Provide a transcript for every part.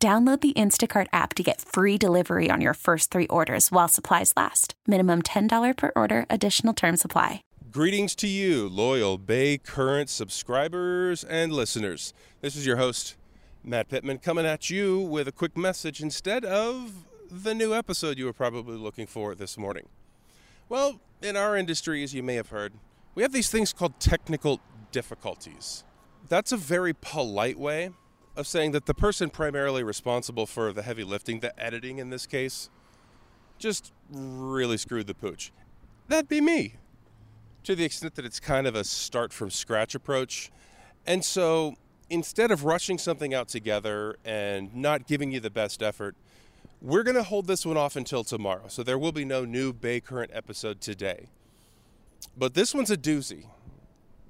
Download the Instacart app to get free delivery on your first three orders while supplies last. Minimum $10 per order. Additional terms apply. Greetings to you, loyal Bay Current subscribers and listeners. This is your host, Matt Pittman, coming at you with a quick message instead of the new episode you were probably looking for this morning. Well, in our industry, as you may have heard, we have these things called technical difficulties. That's a very polite way of saying that the person primarily responsible for the heavy lifting, the editing in this case, just really screwed the pooch. That'd be me, to the extent that it's kind of a start from scratch approach. And so instead of rushing something out together and not giving you the best effort, we're going to hold this one off until tomorrow. So there will be no new Bay Current episode today. But this one's a doozy.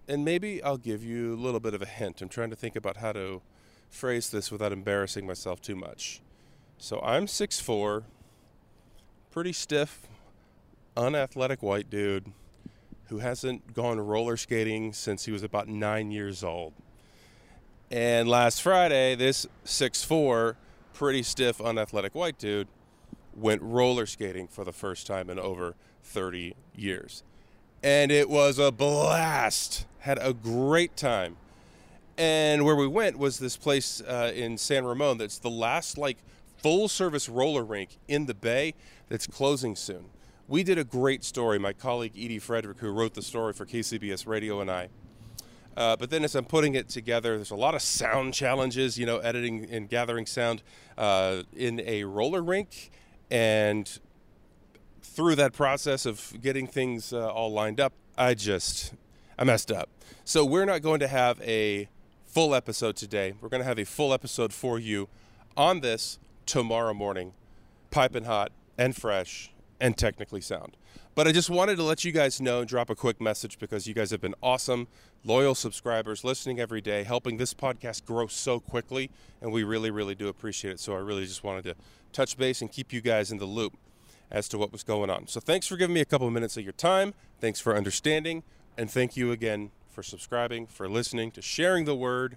And maybe I'll give you a little bit of a hint. I'm trying to think about how to phrase this without embarrassing myself too much. So I'm 6'4", pretty stiff, unathletic white dude who hasn't gone roller skating since he was about 9 years old. And last Friday, this 6'4", pretty stiff, unathletic white dude went roller skating for the first time in over 30 years. And it was a blast. Had a great time. And where we went was this place in San Ramon that's the last full-service roller rink in the Bay that's closing soon. We did a great story, my colleague Edie Frederick, who wrote the story for KCBS Radio, and I. But then as I'm putting it together, there's a lot of sound challenges, editing and gathering sound in a roller rink. And through that process of getting things all lined up, I messed up. So we're not going to have a full episode today. We're going to have a full episode for you on this tomorrow morning, piping hot and fresh and technically sound. But I just wanted to let you guys know, drop a quick message, because you guys have been awesome, loyal subscribers, listening every day, helping this podcast grow so quickly, and we really, really do appreciate it. So I really just wanted to touch base and keep you guys in the loop as to what was going on. So thanks for giving me a couple of minutes of your time. Thanks for understanding, and thank you again for subscribing, for listening, to sharing the word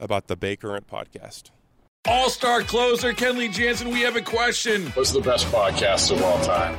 about the Bay Current podcast. All-star closer Kenley Jansen, we have a question. What's the best podcast of all time?